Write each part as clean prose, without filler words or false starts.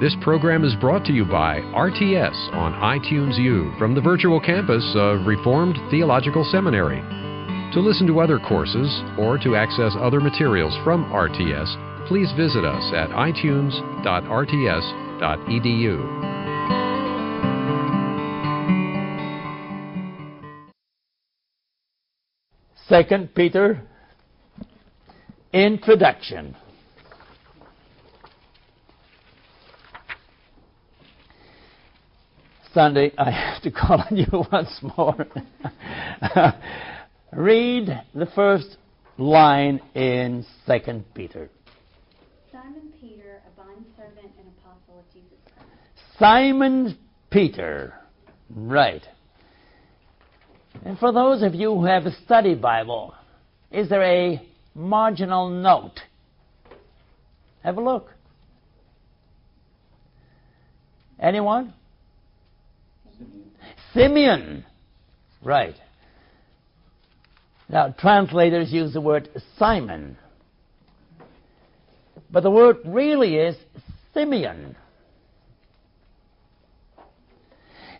This program is brought to you by RTS on iTunes U from the virtual campus of Reformed Theological Seminary. To listen to other courses or to access other materials from RTS, please visit us at itunes.rts.edu. Second Peter, introduction. Sunday, I have to call on you once more. Read the first line in 2 Peter. Simon Peter, a bondservant and apostle of Jesus Christ. Simon Peter, right. And for those of you who have a study Bible, is there a marginal note? Have a look. Anyone? Simeon. Right. Now, translators use the word Simon. But the word really is Simeon.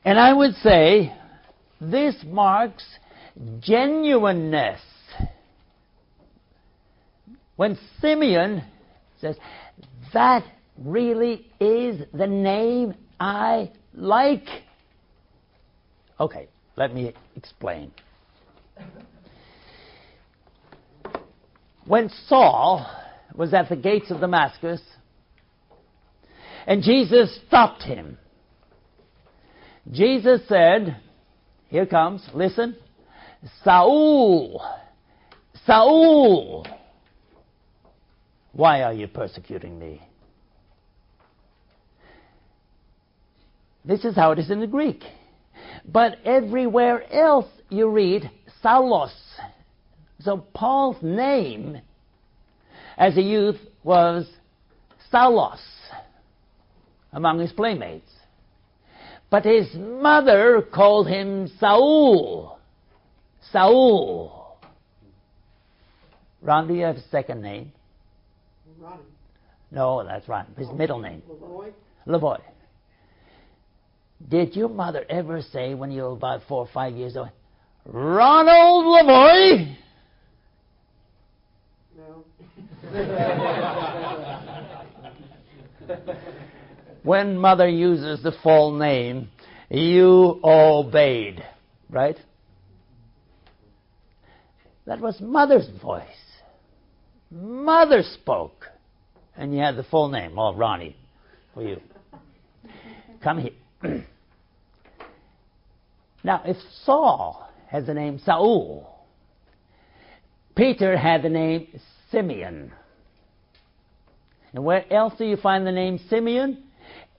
And I would say this marks genuineness. When Simeon says, "That really is the name I like." Okay, let me explain. When Saul was at the gates of Damascus, and Jesus stopped him, Jesus said, here comes, listen, "Saul, Saul, why are you persecuting me?" This is how it is in the Greek. But everywhere else you read Saulos. So Paul's name as a youth was Saulos among his playmates. But his mother called him Saul. Saul. Ron, do you have a second name? Ron. No, that's Ron. His middle name. Lavoie. Lavoie. Did your mother ever say when you were about 4 or 5 years old, "Ronald Lavoie"? No. When mother uses the full name, you obeyed, right? That was mother's voice. Mother spoke. And you had the full name, all Ronnie, for you. Come here. Now, if Saul has the name Saul, Peter had the name Simeon. And where else do you find the name Simeon?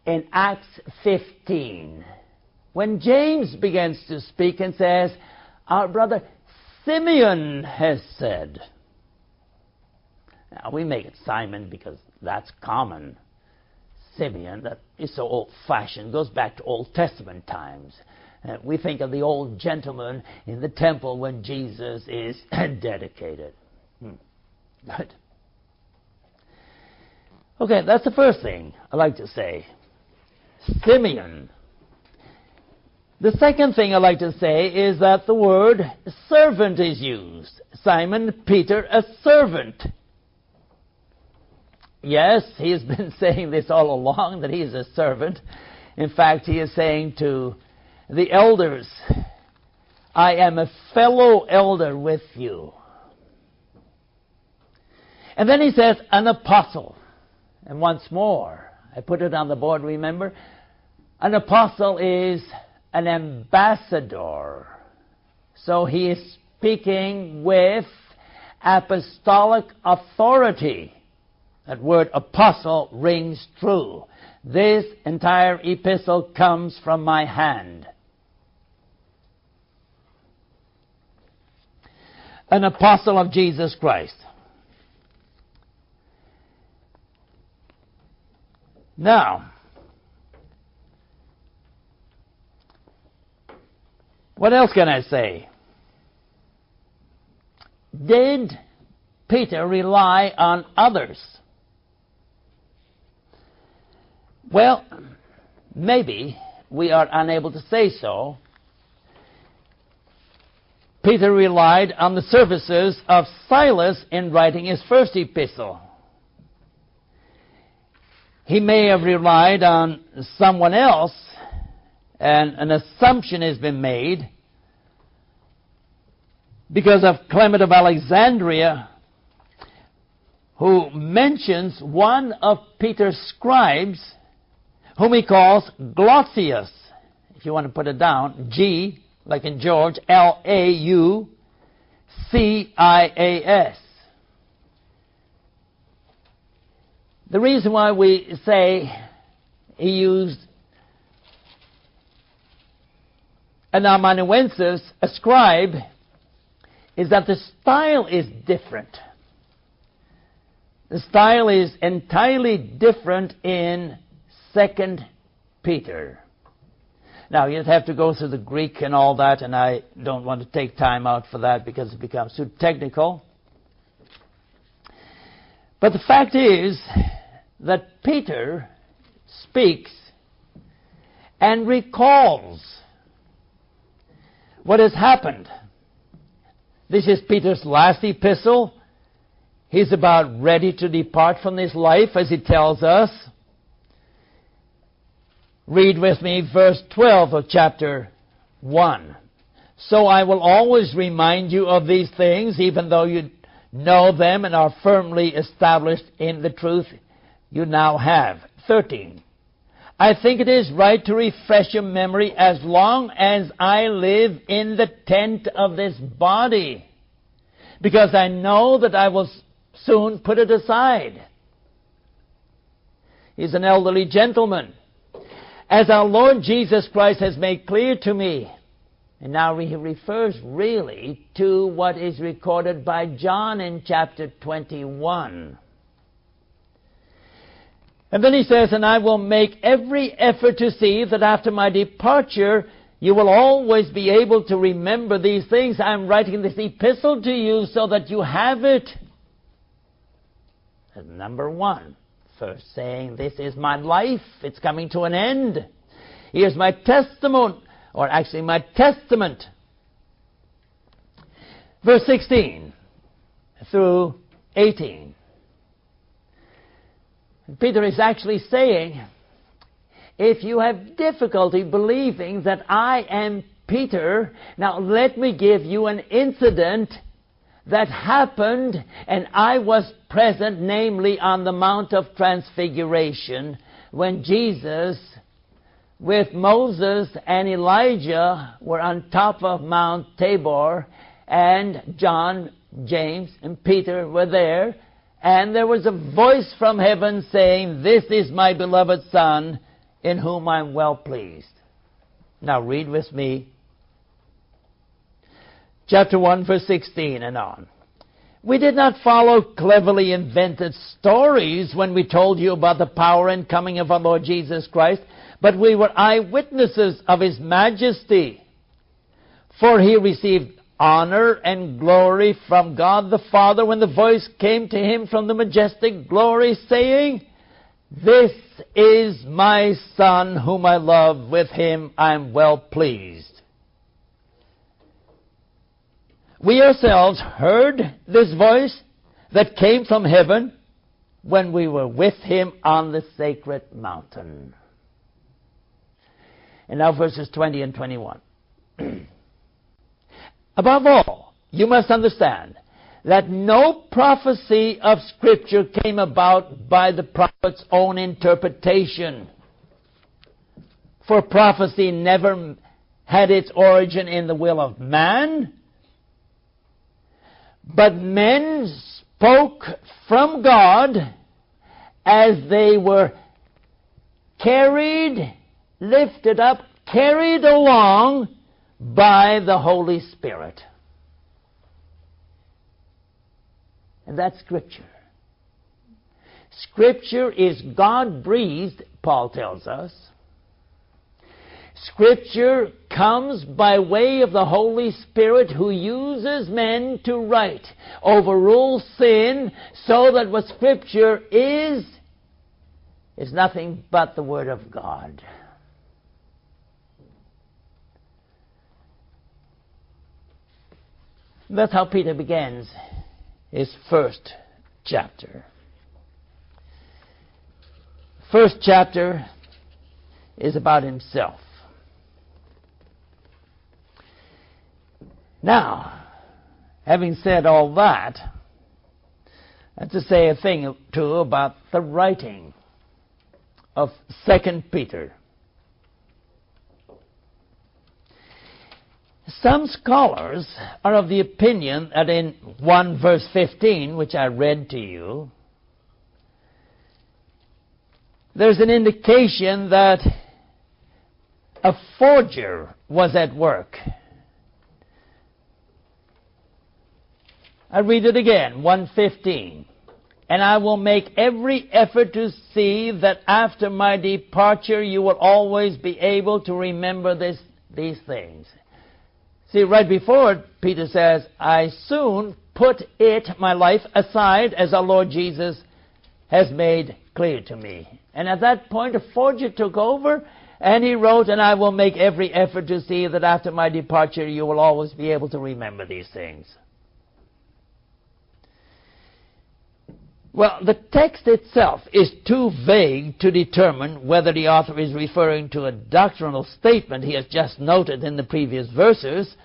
In Acts 15, when James begins to speak and says, "Our brother Simeon has said." Now we make it Simon because that's common. Simeon, that is so old-fashioned, goes back to Old Testament times. We think of the old gentleman in the temple when Jesus is dedicated. Good. Okay, that's the first thing I like to say. Simeon. The second thing I like to say is that the word servant is used. Simon Peter, a servant. Yes, he has been saying this all along, that he is a servant. In fact, he is saying to the elders, "I am a fellow elder with you." And then he says, an apostle. And once more, I put it on the board, remember? An apostle is an ambassador. So he is speaking with apostolic authority. That word apostle rings true. "This entire epistle comes from my hand." An apostle of Jesus Christ. Now, what else can I say? Did Peter rely on others? Well, maybe we are unable to say so. Peter relied on the services of Silas in writing his first epistle. He may have relied on someone else, and an assumption has been made. Because of Clement of Alexandria, who mentions one of Peter's scribes, whom he calls Glossius. If you want to put it down, G, like in George, L-A-U-C-I-A-S. The reason why we say he used an amanuensis, a scribe, is that the style is different. The style is entirely different in 2 Peter. Now, you'd have to go through the Greek and all that, and I don't want to take time out for that because it becomes too technical. But the fact is that Peter speaks and recalls what has happened. This is Peter's last epistle. He's about ready to depart from this life, as he tells us. Read with me verse 12 of chapter 1. So I will always remind you of these things, even though you know them and are firmly established in the truth you now have. 13. I think it is right to refresh your memory as long as I live in the tent of this body, because I know that I will soon put it aside. He's an elderly gentleman. As our Lord Jesus Christ has made clear to me. And now he refers really to what is recorded by John in chapter 21. And then he says, and I will make every effort to see that after my departure, you will always be able to remember these things. I'm writing this epistle to you so that you have it. That's number one. First, saying, this is my life, it's coming to an end. Here's my testimony, or actually my testament. Verse 16 through 18. Peter is actually saying, if you have difficulty believing that I am Peter, now let me give you an incident that happened, and I was present, namely on the Mount of Transfiguration, when Jesus, with Moses and Elijah, were on top of Mount Tabor, and John, James, and Peter were there, and there was a voice from heaven saying, this is my beloved Son, in whom I am well pleased. Now read with me. Chapter 1, verse 16 and on. We did not follow cleverly invented stories when we told you about the power and coming of our Lord Jesus Christ, but we were eyewitnesses of His majesty. For He received honor and glory from God the Father when the voice came to Him from the majestic glory, saying, this is my Son whom I love, with Him I am well pleased. We ourselves heard this voice that came from heaven when we were with Him on the sacred mountain. And now verses 20 and 21. Above all, you must understand that no prophecy of Scripture came about by the prophet's own interpretation. For prophecy never had its origin in the will of man, but men spoke from God as they were carried, lifted up, carried along by the Holy Spirit. And that's Scripture. Scripture is God-breathed, Paul tells us. Scripture comes by way of the Holy Spirit, who uses men to write, overrule sin, so that what Scripture is is nothing but the Word of God. That's how Peter begins his first chapter. First chapter is about himself. Now, having said all that, I have to say a thing or two about the writing of 2 Peter. Some scholars are of the opinion that in 1 verse 15, which I read to you, there's an indication that a forger was at work. I read it again, 1:15. And I will make every effort to see that after my departure you will always be able to remember these things. See, right before it, Peter says, I soon put my life aside as our Lord Jesus has made clear to me. And at that point, a forger took over, and he wrote, and I will make every effort to see that after my departure you will always be able to remember these things. Well, the text itself is too vague to determine whether the author is referring to a doctrinal statement he has just noted in the previous verses,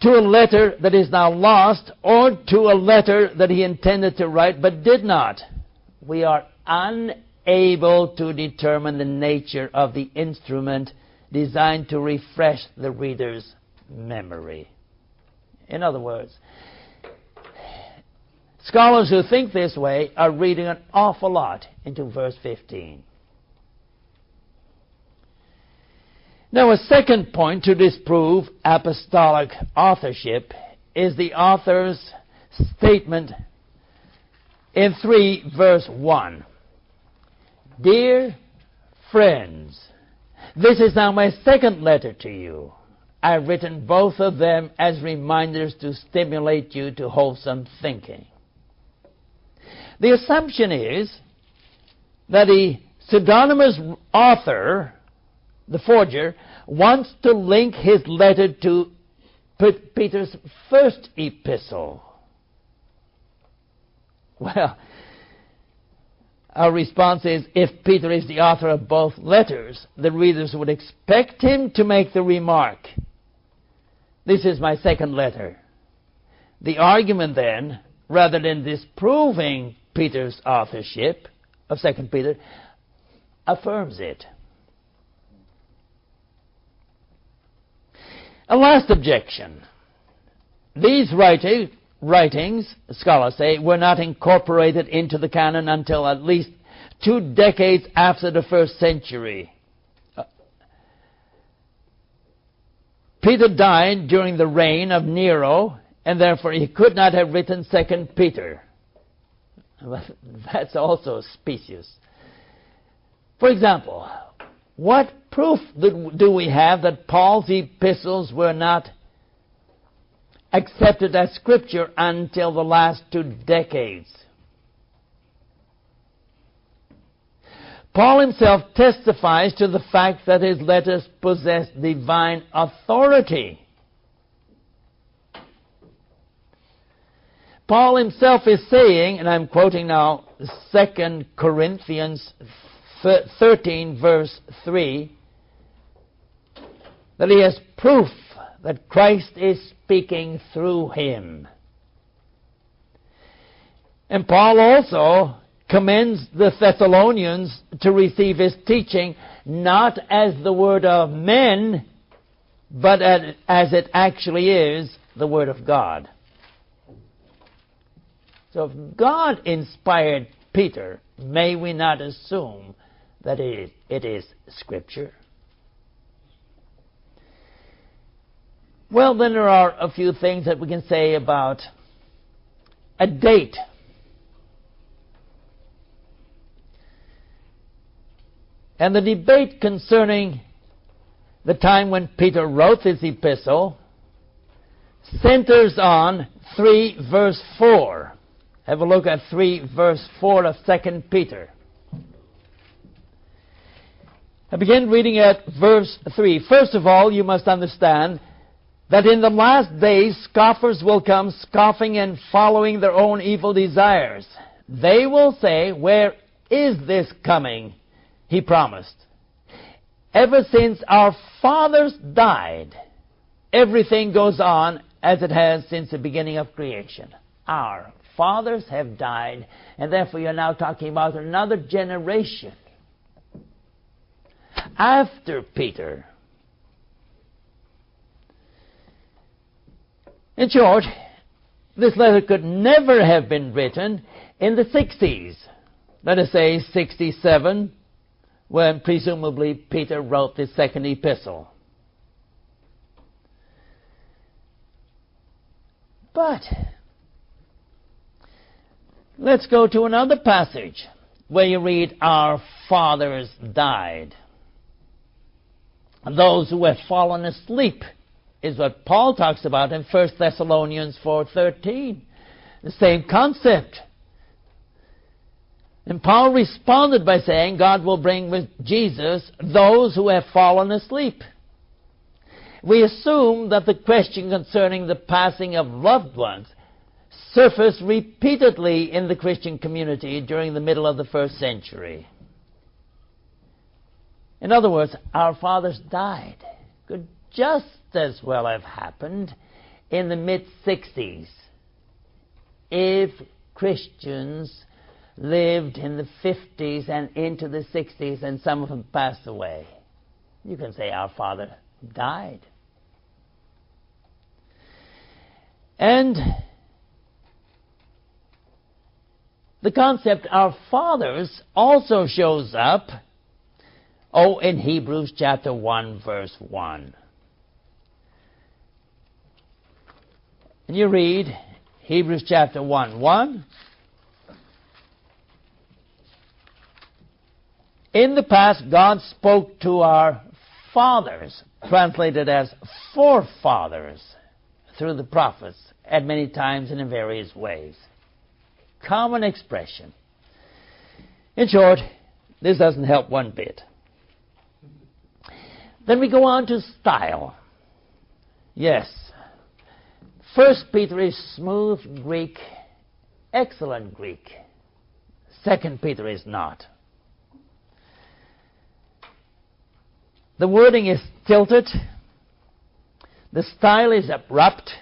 to a letter that is now lost, or to a letter that he intended to write but did not. We are unable to determine the nature of the instrument designed to refresh the reader's memory. In other words, scholars who think this way are reading an awful lot into verse 15. Now, a second point to disprove apostolic authorship is the author's statement in 3 verse 1. Dear friends, this is now my second letter to you. I have written both of them as reminders to stimulate you to wholesome thinking. The assumption is that the pseudonymous author, the forger, wants to link his letter to Peter's first epistle. Well, our response is, if Peter is the author of both letters, the readers would expect him to make the remark, this is my second letter. The argument then, rather than disproving Peter's authorship of 2 Peter, affirms it. A last objection. These writings, scholars say, were not incorporated into the canon until at least 2 decades after the first century. Peter died during the reign of Nero, and therefore he could not have written 2 Peter. That's also specious. For example, what proof do we have that Paul's epistles were not accepted as scripture until the last 2 decades? Paul himself testifies to the fact that his letters possess divine authority. Paul himself is saying, and I'm quoting now 2 Corinthians 13 verse 3, that he has proof that Christ is speaking through him. And Paul also commends the Thessalonians to receive his teaching not as the word of men, but as it actually is, the word of God. So if God inspired Peter, may we not assume that it is Scripture? Well, then there are a few things that we can say about a date. And the debate concerning the time when Peter wrote his epistle centers on 3 verse 4. Have a look at 3 verse 4 of 2 Peter. I begin reading at verse 3. First of all, you must understand that in the last days scoffers will come scoffing and following their own evil desires. They will say, "Where is this coming he promised? Ever since our fathers died, everything goes on as it has since the beginning of creation." Our fathers have died, and therefore you're now talking about another generation after Peter. In short, this letter could never have been written in the 60s. Let us say 67, when presumably Peter wrote the second epistle. But let's go to another passage where you read, "Our fathers died." Those who have fallen asleep is what Paul talks about in 1 Thessalonians 4:13. The same concept. And Paul responded by saying, God will bring with Jesus those who have fallen asleep. We assume that the question concerning the passing of loved ones surfaced repeatedly in the Christian community during the middle of the first century. In other words, our fathers died could just as well have happened in the mid-60s if Christians lived in the 50s and into the 60s, and some of them passed away. You can say our father died. And the concept our fathers also shows up in Hebrews chapter 1 verse 1. And you read Hebrews chapter 1:1. In the past, God spoke to our fathers, translated as forefathers, through the prophets, at many times and in various ways. Common expression. In short, this doesn't help one bit. Then we go on to style. Yes. 1 Peter is smooth Greek, excellent Greek. 2 Peter is not. The wording is tilted. The style is abrupt.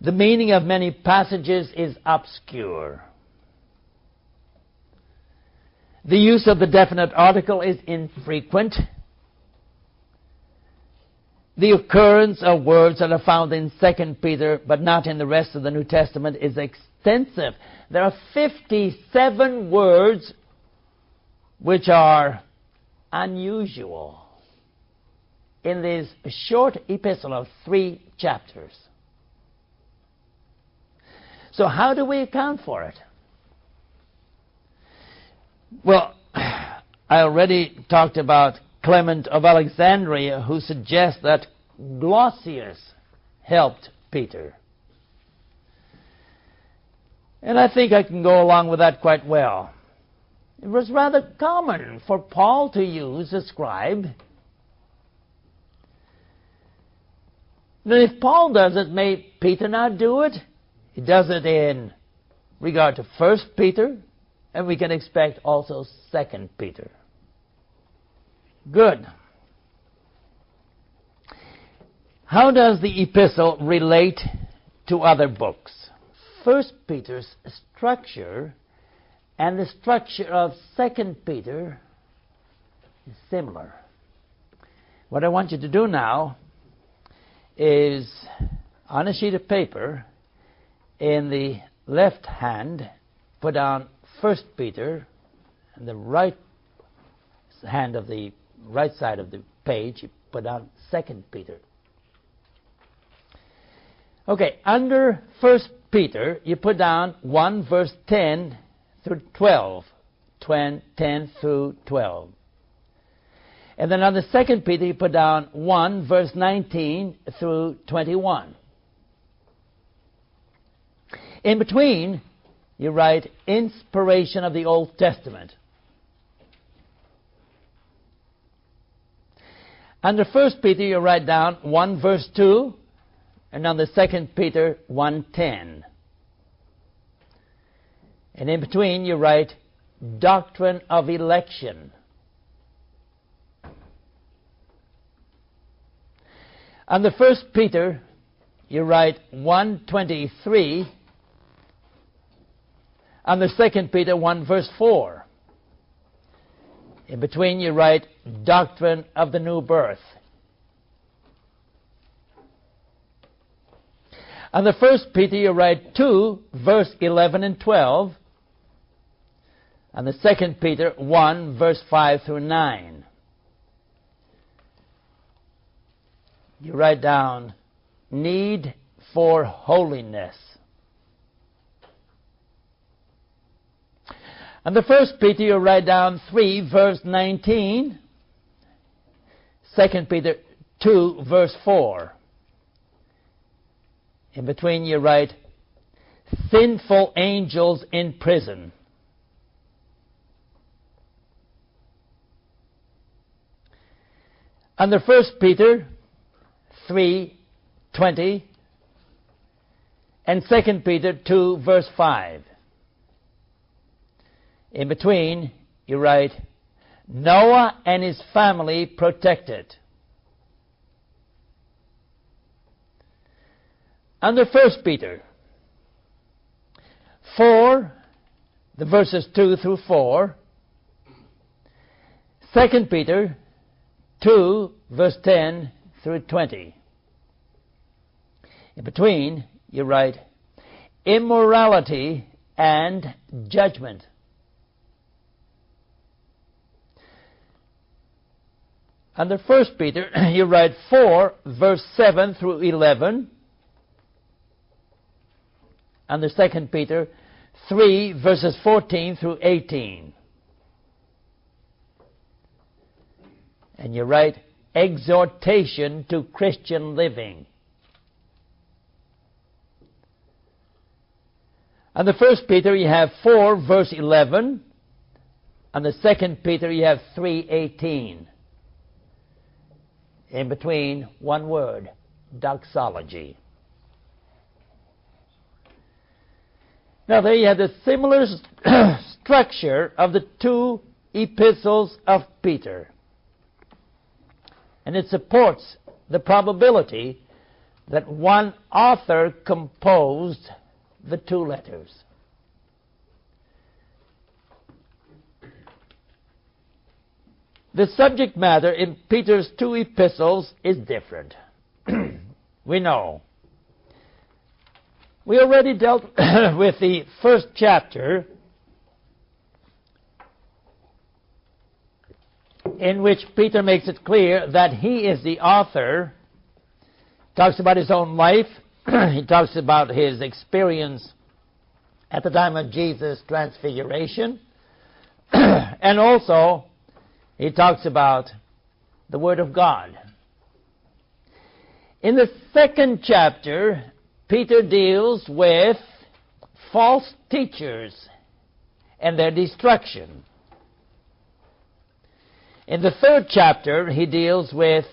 The meaning of many passages is obscure. The use of the definite article is infrequent. The occurrence of words that are found in 2 Peter but not in the rest of the New Testament is extensive. There are 57 words which are unusual in this short epistle of 3 chapters. So how do we account for it? Well, I already talked about Clement of Alexandria, who suggests that Glossius helped Peter. And I think I can go along with that quite well. It was rather common for Paul to use a scribe. Now, if Paul does it, may Peter not do it? He does it in regard to 1 Peter, and we can expect also 2 Peter. Good. How does the epistle relate to other books? 1 Peter's structure and the structure of 2 Peter is similar. What I want you to do now is, on a sheet of paper, in the left hand, put down 1 Peter, and the right hand of the right side of the page, you put down 2 Peter. Okay, under 1 Peter, you put down 1 verse 10 through 12, 10 through 12. And then on the 2nd Peter, you put down 1, verse 19 through 21. In between, you write inspiration of the Old Testament. Under 1 Peter, you write down 1 verse 2, and under 2 Peter 1:10. And in between, you write Doctrine of Election. Under 1 Peter, you write 1:23, under 2 Peter 1 verse 4. In between, you write Doctrine of the New Birth. Under 1 Peter, you write 2 verse 11 and 12. Under 2 Peter 1 verse 5 through 9. You write down Need for Holiness. And the 1st Peter, you write down 3 verse 19, 2 Peter 2 verse 4. In between, you write Sinful Angels in Prison. And the 1st Peter 3:20 and 2 Peter 2 verse 5. In between, you write Noah and his family protected. Under 1 Peter 4, the verses 2 through 4, 2 Peter 2 verse 10 through 20. In between, you write Immorality and Judgment. Under 1 Peter, you write 4 verse 7 through 11. Under 2 Peter 3 verses 14 through 18. And you write Exhortation to Christian Living. Under 1 Peter, you have 4 verse 11. Under 2 Peter, you have 3:18. In between, one word, doxology. Now there you have the similar structure of the two epistles of Peter. And it supports the probability that one author composed the two letters. The subject matter in Peter's two epistles is different. We know. We already dealt with the first chapter, in which Peter makes it clear that he is the author. Talks about his own life. He talks about his experience at the time of Jesus' transfiguration. And also, he talks about the Word of God. In the second chapter, Peter deals with false teachers and their destruction. In the third chapter, he deals with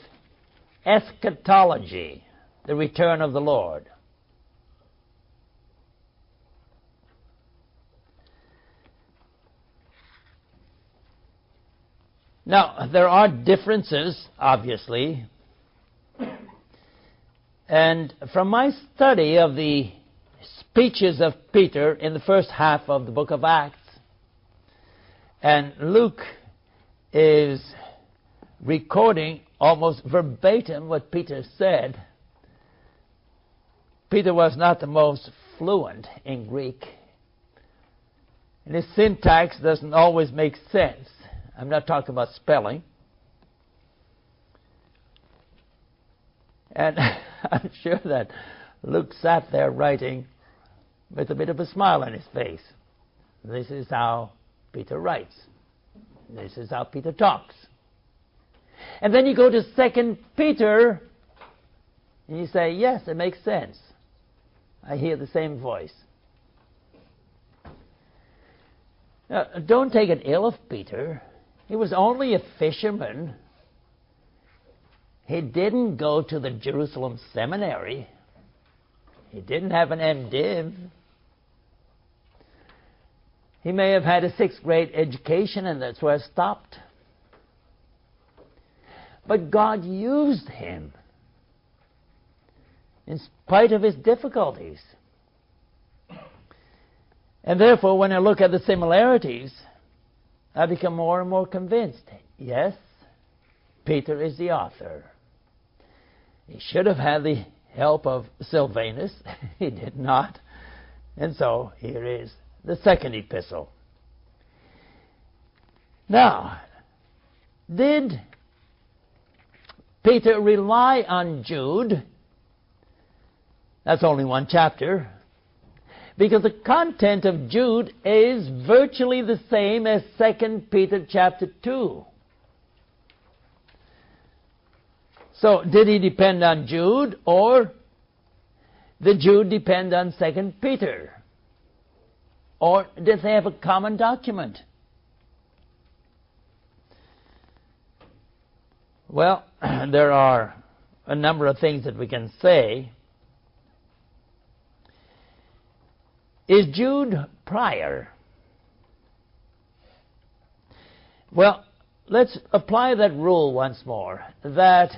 eschatology, the return of the Lord. Now, there are differences, obviously. And from my study of the speeches of Peter in the first half of the book of Acts, and Luke is recording almost verbatim what Peter said, Peter was not the most fluent in Greek. And his syntax doesn't always make sense. I'm not talking about spelling. And I'm sure that Luke sat there writing with a bit of a smile on his face. This is how Peter writes. This is how Peter talks. And then you go to 2 Peter, and you say, yes, it makes sense. I hear the same voice. Now, don't take it ill of Peter. He was only a fisherman. He didn't go to the Jerusalem seminary. He didn't have an MDiv. He may have had a sixth grade education, and that's where it stopped. But God used him in spite of his difficulties. And therefore, when I look at the similarities, I become more and more convinced. Yes, Peter is the author. He should have had the help of Silvanus. He did not. And so, here is the second epistle. Now, did Peter rely on Jude? That's only one chapter. Because the content of Jude is virtually the same as 2 Peter chapter 2. So, did he depend on Jude, or did Jude depend on 2 Peter? Or did they have a common document? Well, there are a number of things that we can say. Is Jude prior? Well, let's apply that rule once more, that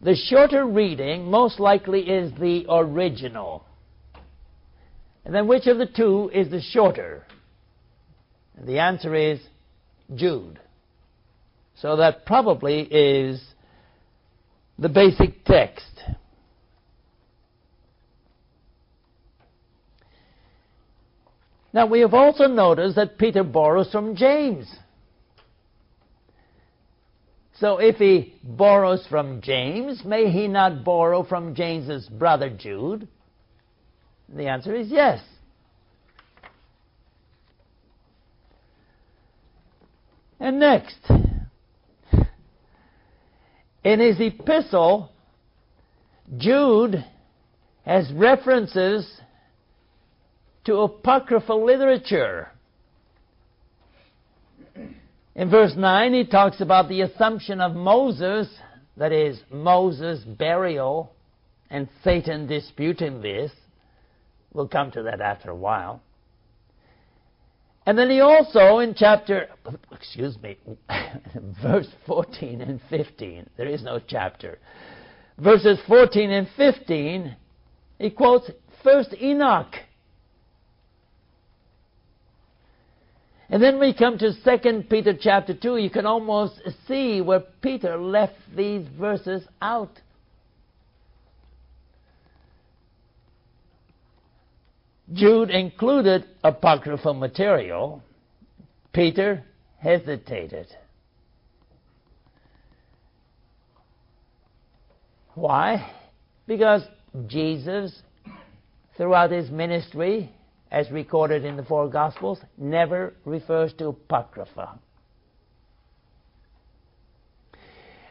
the shorter reading most likely is the original. And then which of the two is the shorter? And the answer is Jude. So that probably is the basic text. Now, we have also noticed that Peter borrows from James. So if he borrows from James, may he not borrow from James's brother Jude? The answer is yes. And next, in his epistle, Jude has references to apocryphal literature. In verse 9, he talks about the assumption of Moses, that is, Moses' burial, and Satan disputing this. We'll come to that after a while. And then he also, in verse 14 and 15, there is no chapter, verses 14 and 15, he quotes First Enoch. And then we come to 2 Peter chapter 2, you can almost see where Peter left these verses out. Jude included apocryphal material. Peter hesitated. Why? Because Jesus, throughout his ministry, as recorded in the four Gospels, never refers to apocrypha.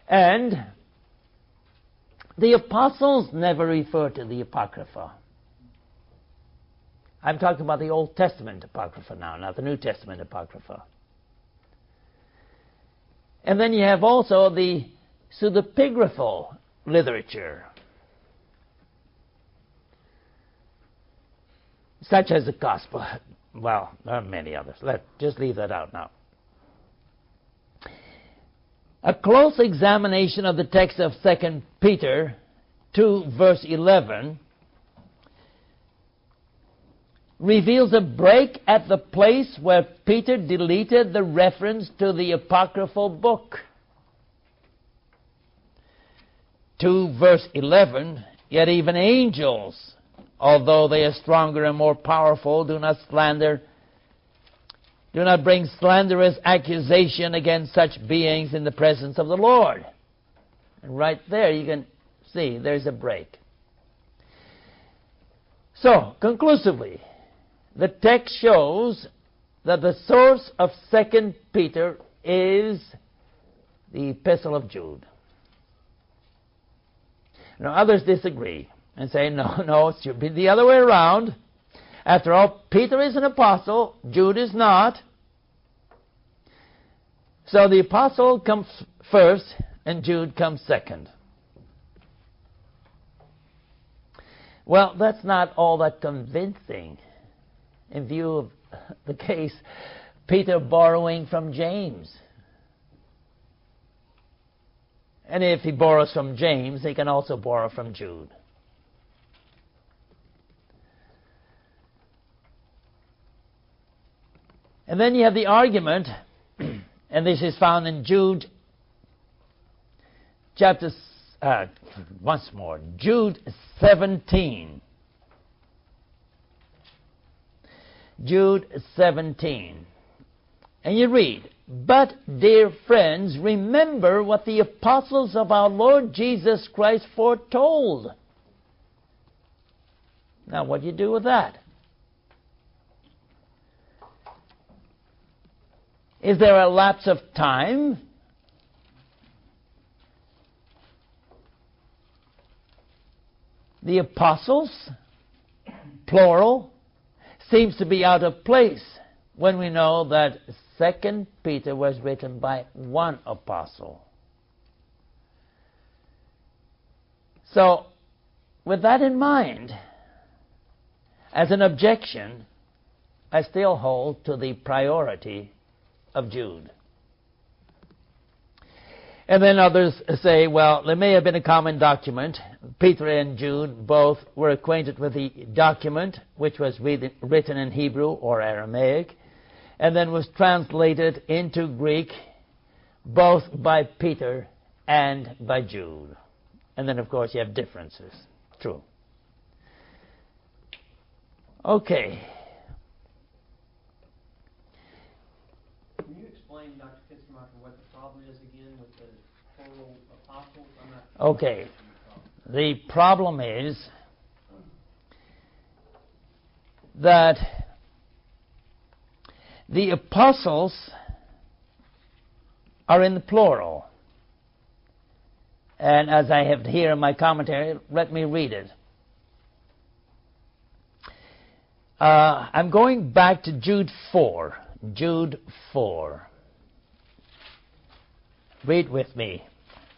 And the apostles never refer to the apocrypha. I'm talking about the Old Testament Apocrypha now, not the New Testament Apocrypha. And then you have also the pseudepigraphal literature, such as the Gospel. Well, there are many others. Let's just leave that out now. A close examination of the text of 2 Peter 2, verse 11, reveals a break at the place where Peter deleted the reference to the apocryphal book. 2 verse 11, yet even angels, although they are stronger and more powerful, do not bring slanderous accusation against such beings in the presence of the Lord. And right there you can see there's a break. So, conclusively, the text shows that the source of 2 Peter is the Epistle of Jude. Now, others disagree and say, no, it should be the other way around. After all, Peter is an apostle, Jude is not. So the apostle comes first, and Jude comes second. Well, that's not all that convincing in view of the case Peter borrowing from James. And if he borrows from James, he can also borrow from Jude. And then you have the argument, and this is found in Jude chapter, Jude 17. Jude 17. And you read, "But, dear friends, remember what the apostles of our Lord Jesus Christ foretold." Now, what do you do with that? Is there a lapse of time? The apostles, plural, seems to be out of place when we know that 2 Peter was written by one apostle. So, with that in mind, as an objection, I still hold to the priority of Jude. And then others say, well, there may have been a common document. Peter and Jude both were acquainted with the document, which was written in Hebrew or Aramaic, and then was translated into Greek, both by Peter and by Jude. And then, of course, you have differences. True. Okay. Can you explain, Dr. Kitzmacher, what the problem is again with the plural apostles? Okay. The problem is that the apostles are in the plural. And as I have here in my commentary, let me read it. I'm going back to Jude 4. Jude 4. Read with me.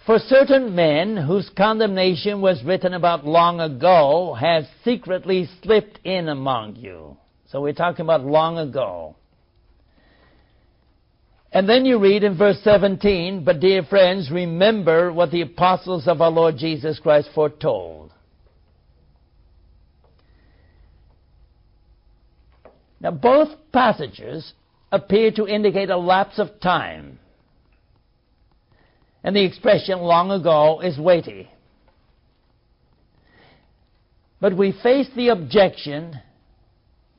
"For certain men whose condemnation was written about long ago has secretly slipped in among you." So we're talking about long ago. And then you read in verse 17, "But dear friends, remember what the apostles of our Lord Jesus Christ foretold." Now both passages appear to indicate a lapse of time. And the expression "long ago" is weighty. But we face the objection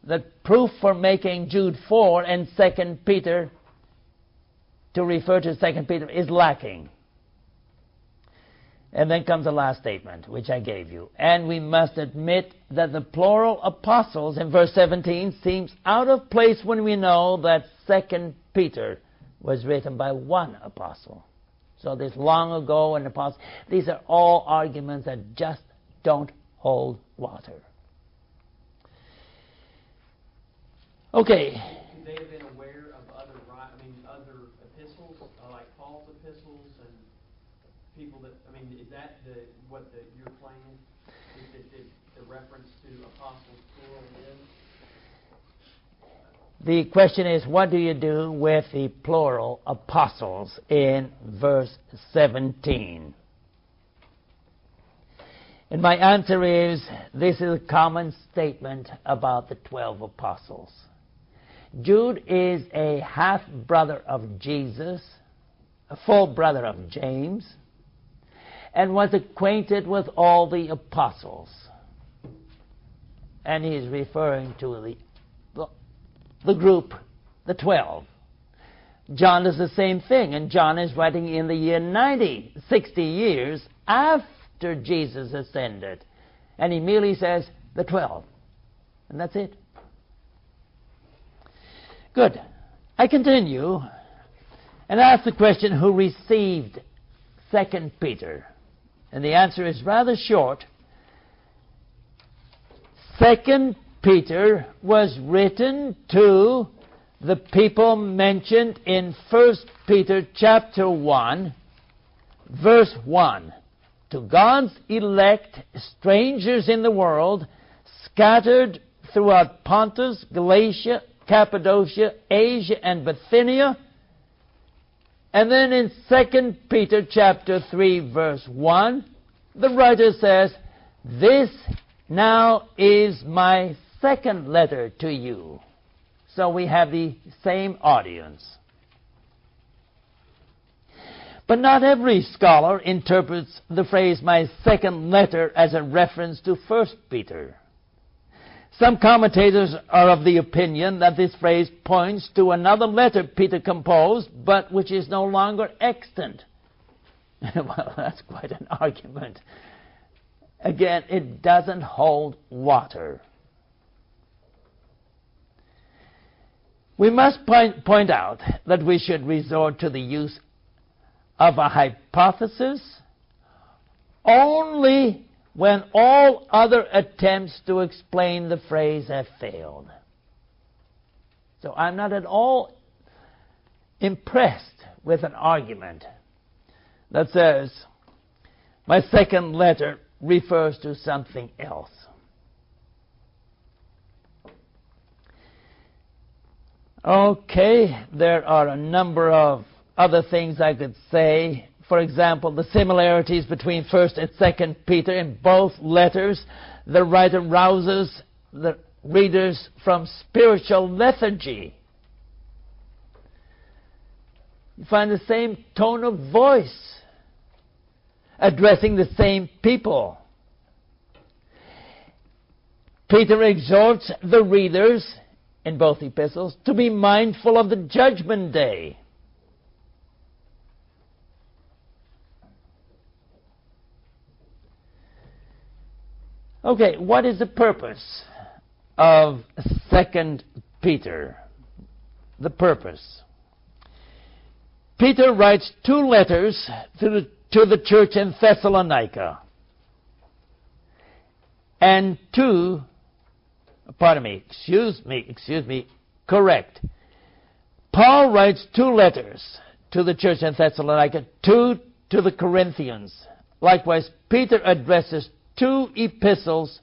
that proof for making Jude 4 and 2 Peter to refer to 2 Peter is lacking. And then comes the last statement, which I gave you. "And we must admit that the plural apostles in verse 17 seems out of place when we know that 2 Peter was written by one apostle." So this "long ago" and apostle, these are all arguments that just don't hold water. Okay. Could they have been aware of other epistles, like Paul's epistles, and people that, is that what you're claiming? Is the reference to apostles plural is? The question is, what do you do with the plural apostles in verse 17? And my answer is, this is a common statement about the 12 apostles. Jude is a half-brother of Jesus, a full brother of James, and was acquainted with all the apostles. And he's referring to the group, the 12. John does the same thing, and John is writing in the year 90, 60 years after Jesus ascended. And he merely says, the 12. And that's it. Good. I continue and ask the question, who received 2 Peter? And the answer is rather short. 2 Peter was written to the people mentioned in 1 Peter chapter 1, Verse 1, to God's elect, strangers in the world, scattered throughout Pontus, Galatia, Cappadocia, Asia, and Bithynia. And then in 2 Peter chapter 3, verse 1, the writer says, "This now is my second letter to you." So we have the same audience. But not every scholar interprets the phrase "my second letter" as a reference to 1 Peter. Some commentators are of the opinion that this phrase points to another letter Peter composed, but which is no longer extant. Well, that's quite an argument. Again, it doesn't hold water. We must point out that we should resort to the use of a hypothesis only when all other attempts to explain the phrase have failed. So I'm not at all impressed with an argument that says, "My second letter refers to something else." Okay, there are a number of other things I could say. For example, the similarities between 1st and 2nd Peter. In both letters, the writer rouses the readers from spiritual lethargy. You find the same tone of voice, addressing the same people. Peter exhorts the readers in both epistles to be mindful of the judgment day. Okay, what is the purpose of 2 Peter? The purpose. Peter writes two letters to the church in Thessalonica, and Paul writes two letters to the church in Thessalonica, two to the Corinthians. Likewise, Peter addresses two epistles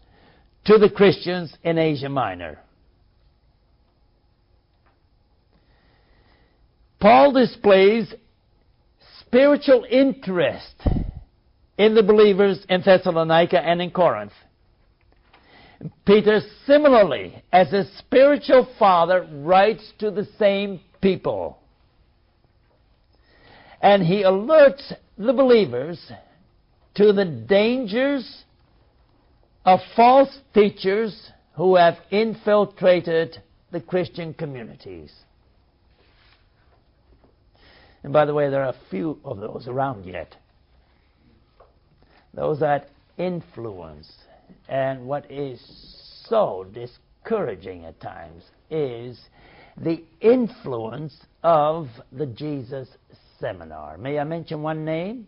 to the Christians in Asia Minor. Paul displays spiritual interest in the believers in Thessalonica and in Corinth. Peter, similarly, as a spiritual father, writes to the same people. And he alerts the believers to the dangers of false teachers who have infiltrated the Christian communities. And by the way, there are a few of those around yet. Those that influence. And what is so discouraging at times is the influence of the Jesus Seminar. May I mention one name?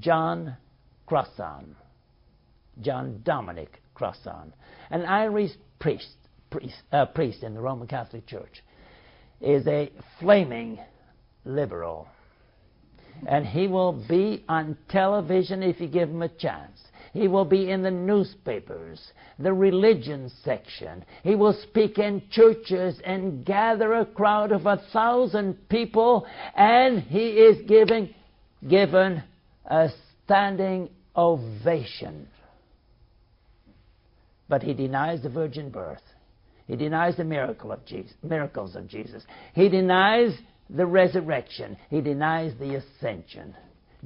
John Crossan. John Dominic Crossan, an Irish priest in the Roman Catholic Church, is a flaming liberal. And he will be on television if you give him a chance. He will be in the newspapers, the religion section. He will speak in churches and gather a crowd of 1,000 people, and he is given a standing ovation. But he denies the virgin birth. He denies the miracles of Jesus. He denies the resurrection. He denies the ascension.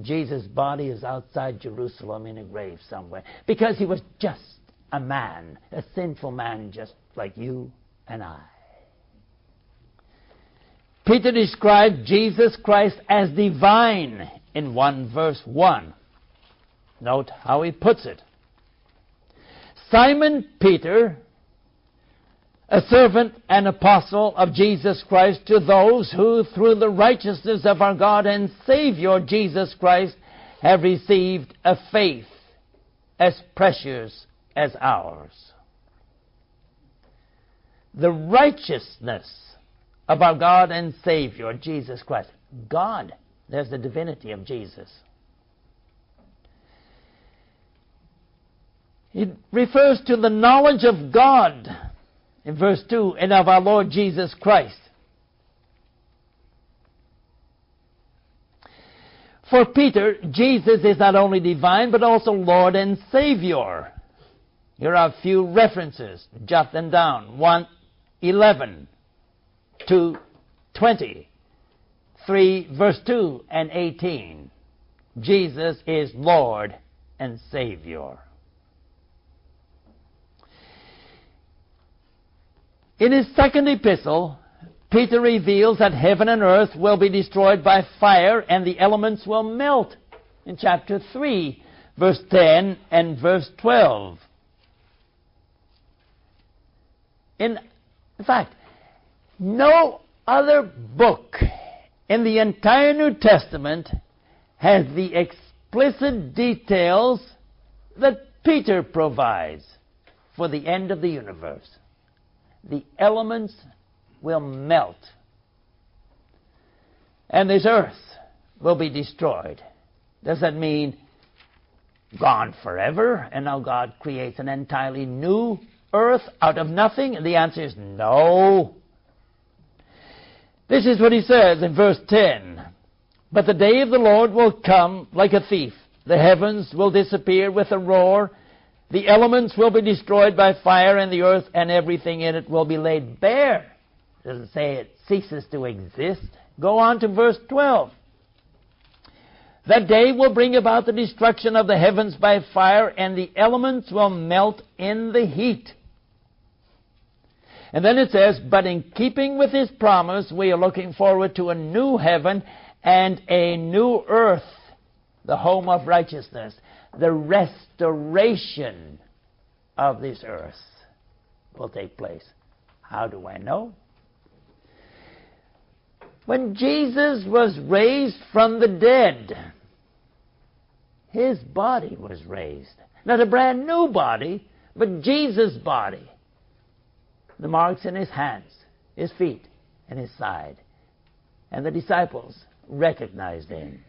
Jesus' body is outside Jerusalem in a grave somewhere, because he was just a man, a sinful man just like you and I. Peter described Jesus Christ as divine in 1 verse 1. Note how he puts it. Simon Peter, a servant and apostle of Jesus Christ, to those who through the righteousness of our God and Savior Jesus Christ have received a faith as precious as ours. The righteousness of our God and Savior Jesus Christ. God, there's the divinity of Jesus. It refers to the knowledge of God in verse 2 and of our Lord Jesus Christ. For Peter, Jesus is not only divine, but also Lord and Savior. Here are a few references. Jot them down. 1:11, 2:20, 3:2 and 18. Jesus is Lord and Savior. In his second epistle, Peter reveals that heaven and earth will be destroyed by fire and the elements will melt in chapter 3, verse 10 and verse 12. In fact, no other book in the entire New Testament has the explicit details that Peter provides for the end of the universe. The elements will melt, and this earth will be destroyed. Does that mean gone forever, and now God creates an entirely new earth out of nothing? And the answer is no. This is what he says in verse 10. But the day of the Lord will come like a thief. The heavens will disappear with a roar. The elements will be destroyed by fire, and the earth and everything in it will be laid bare. It doesn't say it ceases to exist. Go on to verse 12. That day will bring about the destruction of the heavens by fire, and the elements will melt in the heat. And then it says, but in keeping with his promise, we are looking forward to a new heaven and a new earth, the home of righteousness. The restoration of this earth will take place. How do I know? When Jesus was raised from the dead, his body was raised. Not a brand new body, but Jesus' body. The marks in his hands, his feet, and his side. And the disciples recognized him.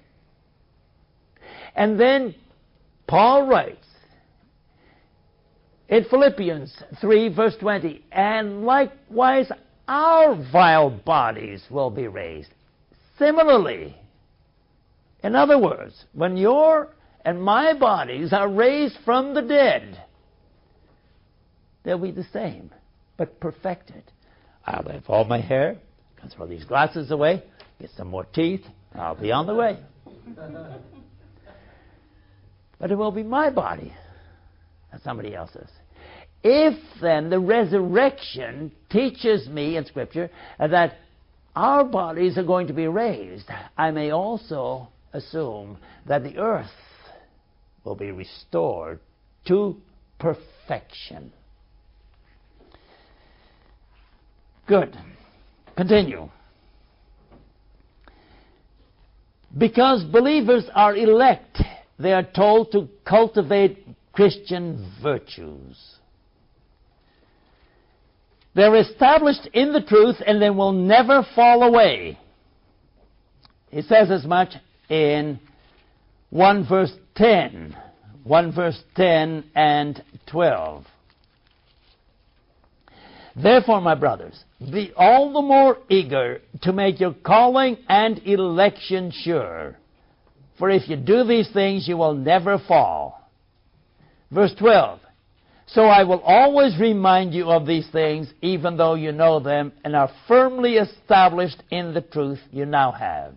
And then Paul writes in Philippians 3, verse 20, and likewise our vile bodies will be raised. Similarly, in other words, when your and my bodies are raised from the dead, they'll be the same, but perfected. I'll have all my hair, can throw these glasses away, get some more teeth, and I'll be on the way. But it will be my body, not somebody else's. If then the resurrection teaches me in Scripture that our bodies are going to be raised, I may also assume that the earth will be restored to perfection. Good. Continue. Because believers are elect, they are told to cultivate Christian virtues. They're established in the truth, and they will never fall away. He says as much in 1 verse 10 and 12. Therefore, my brothers, be all the more eager to make your calling and election sure. For if you do these things, you will never fall. Verse 12. So I will always remind you of these things, even though you know them and are firmly established in the truth you now have.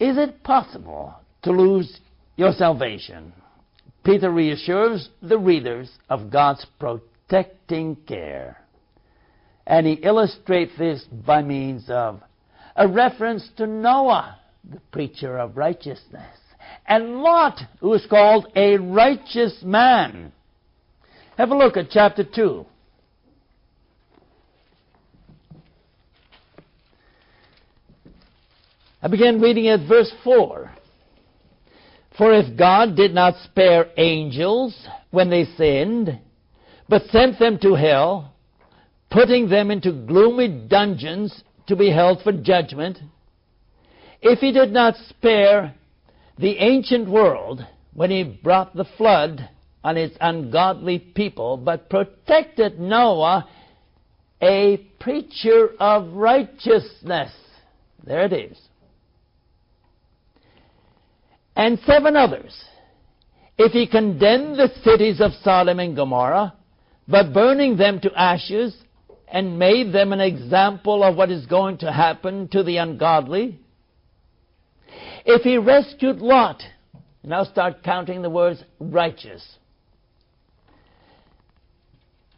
Is it possible to lose your salvation? Peter reassures the readers of God's protecting care. And he illustrates this by means of a reference to Noah, the preacher of righteousness, and Lot, who is called a righteous man. Have a look at chapter 2. I begin reading at verse 4. For if God did not spare angels when they sinned, but sent them to hell, putting them into gloomy dungeons to be held for judgment, If he did not spare the ancient world when he brought the flood on its ungodly people, but protected Noah, a preacher of righteousness. There it is. And 7 others. If he condemned the cities of Sodom and Gomorrah, but burning them to ashes and made them an example of what is going to happen to the ungodly. If he rescued Lot, now start counting the words righteous.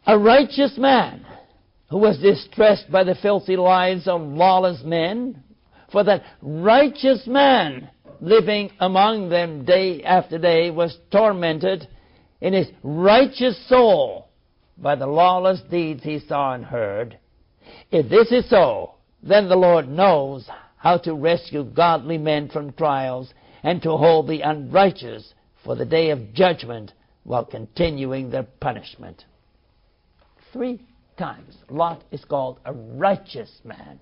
A righteous man who was distressed by the filthy lives of lawless men, for that righteous man living among them day after day was tormented in his righteous soul by the lawless deeds he saw and heard. If this is so, then the Lord knows how to rescue godly men from trials and to hold the unrighteous for the day of judgment while continuing their punishment. 3 times Lot is called a righteous man.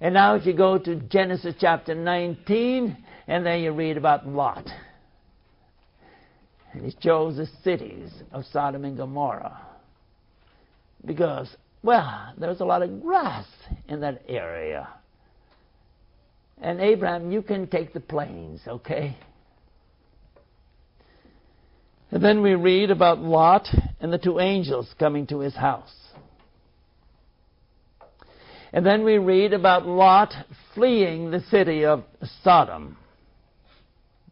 And now if you go to Genesis chapter 19, and there you read about Lot. And he chose the cities of Sodom and Gomorrah. Because, well, there's a lot of grass in that area. And Abraham, you can take the plains, okay? And then we read about Lot and the 2 angels coming to his house. And then we read about Lot fleeing the city of Sodom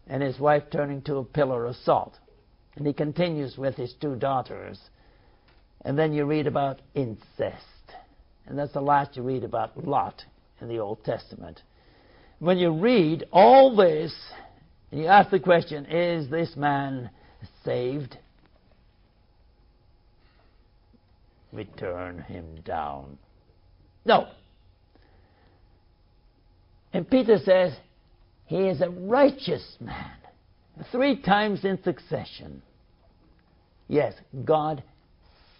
and his wife turning to a pillar of salt. And he continues with his 2 daughters. And then you read about incest. And that's the last you read about Lot in the Old Testament. When you read all this, you ask the question, is this man saved? We turn him down. No. And Peter says, he is a righteous man. 3 times in succession. Yes, God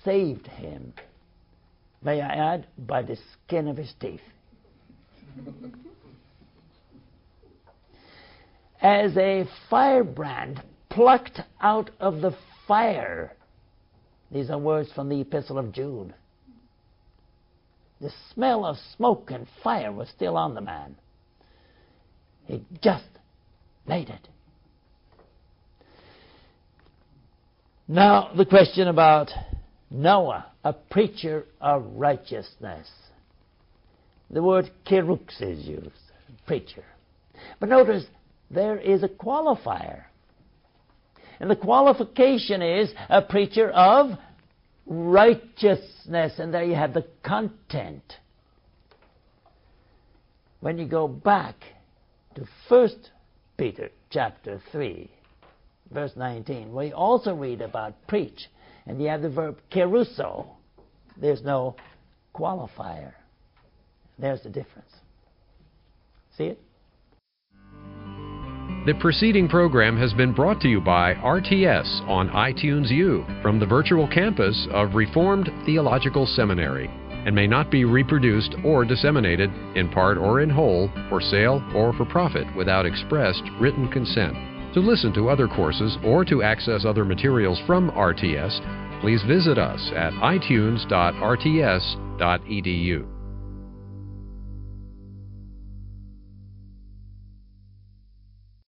saved him. May I add, by the skin of his teeth. As a firebrand plucked out of the fire. These are words from the Epistle of Jude. The smell of smoke and fire was still on the man. He just made it. Now the question about Noah, a preacher of righteousness. The word kirux is used, preacher. But notice, there is a qualifier. And the qualification is a preacher of righteousness. And there you have the content. When you go back to 1 Peter chapter 3, verse 19, we also read about preach. And you have the verb keruso. There's no qualifier. There's the difference. See it? The preceding program has been brought to you by RTS on iTunes U from the virtual campus of Reformed Theological Seminary and may not be reproduced or disseminated, in part or in whole, for sale or for profit without expressed written consent. To listen to other courses or to access other materials from RTS, please visit us at itunes.rts.edu.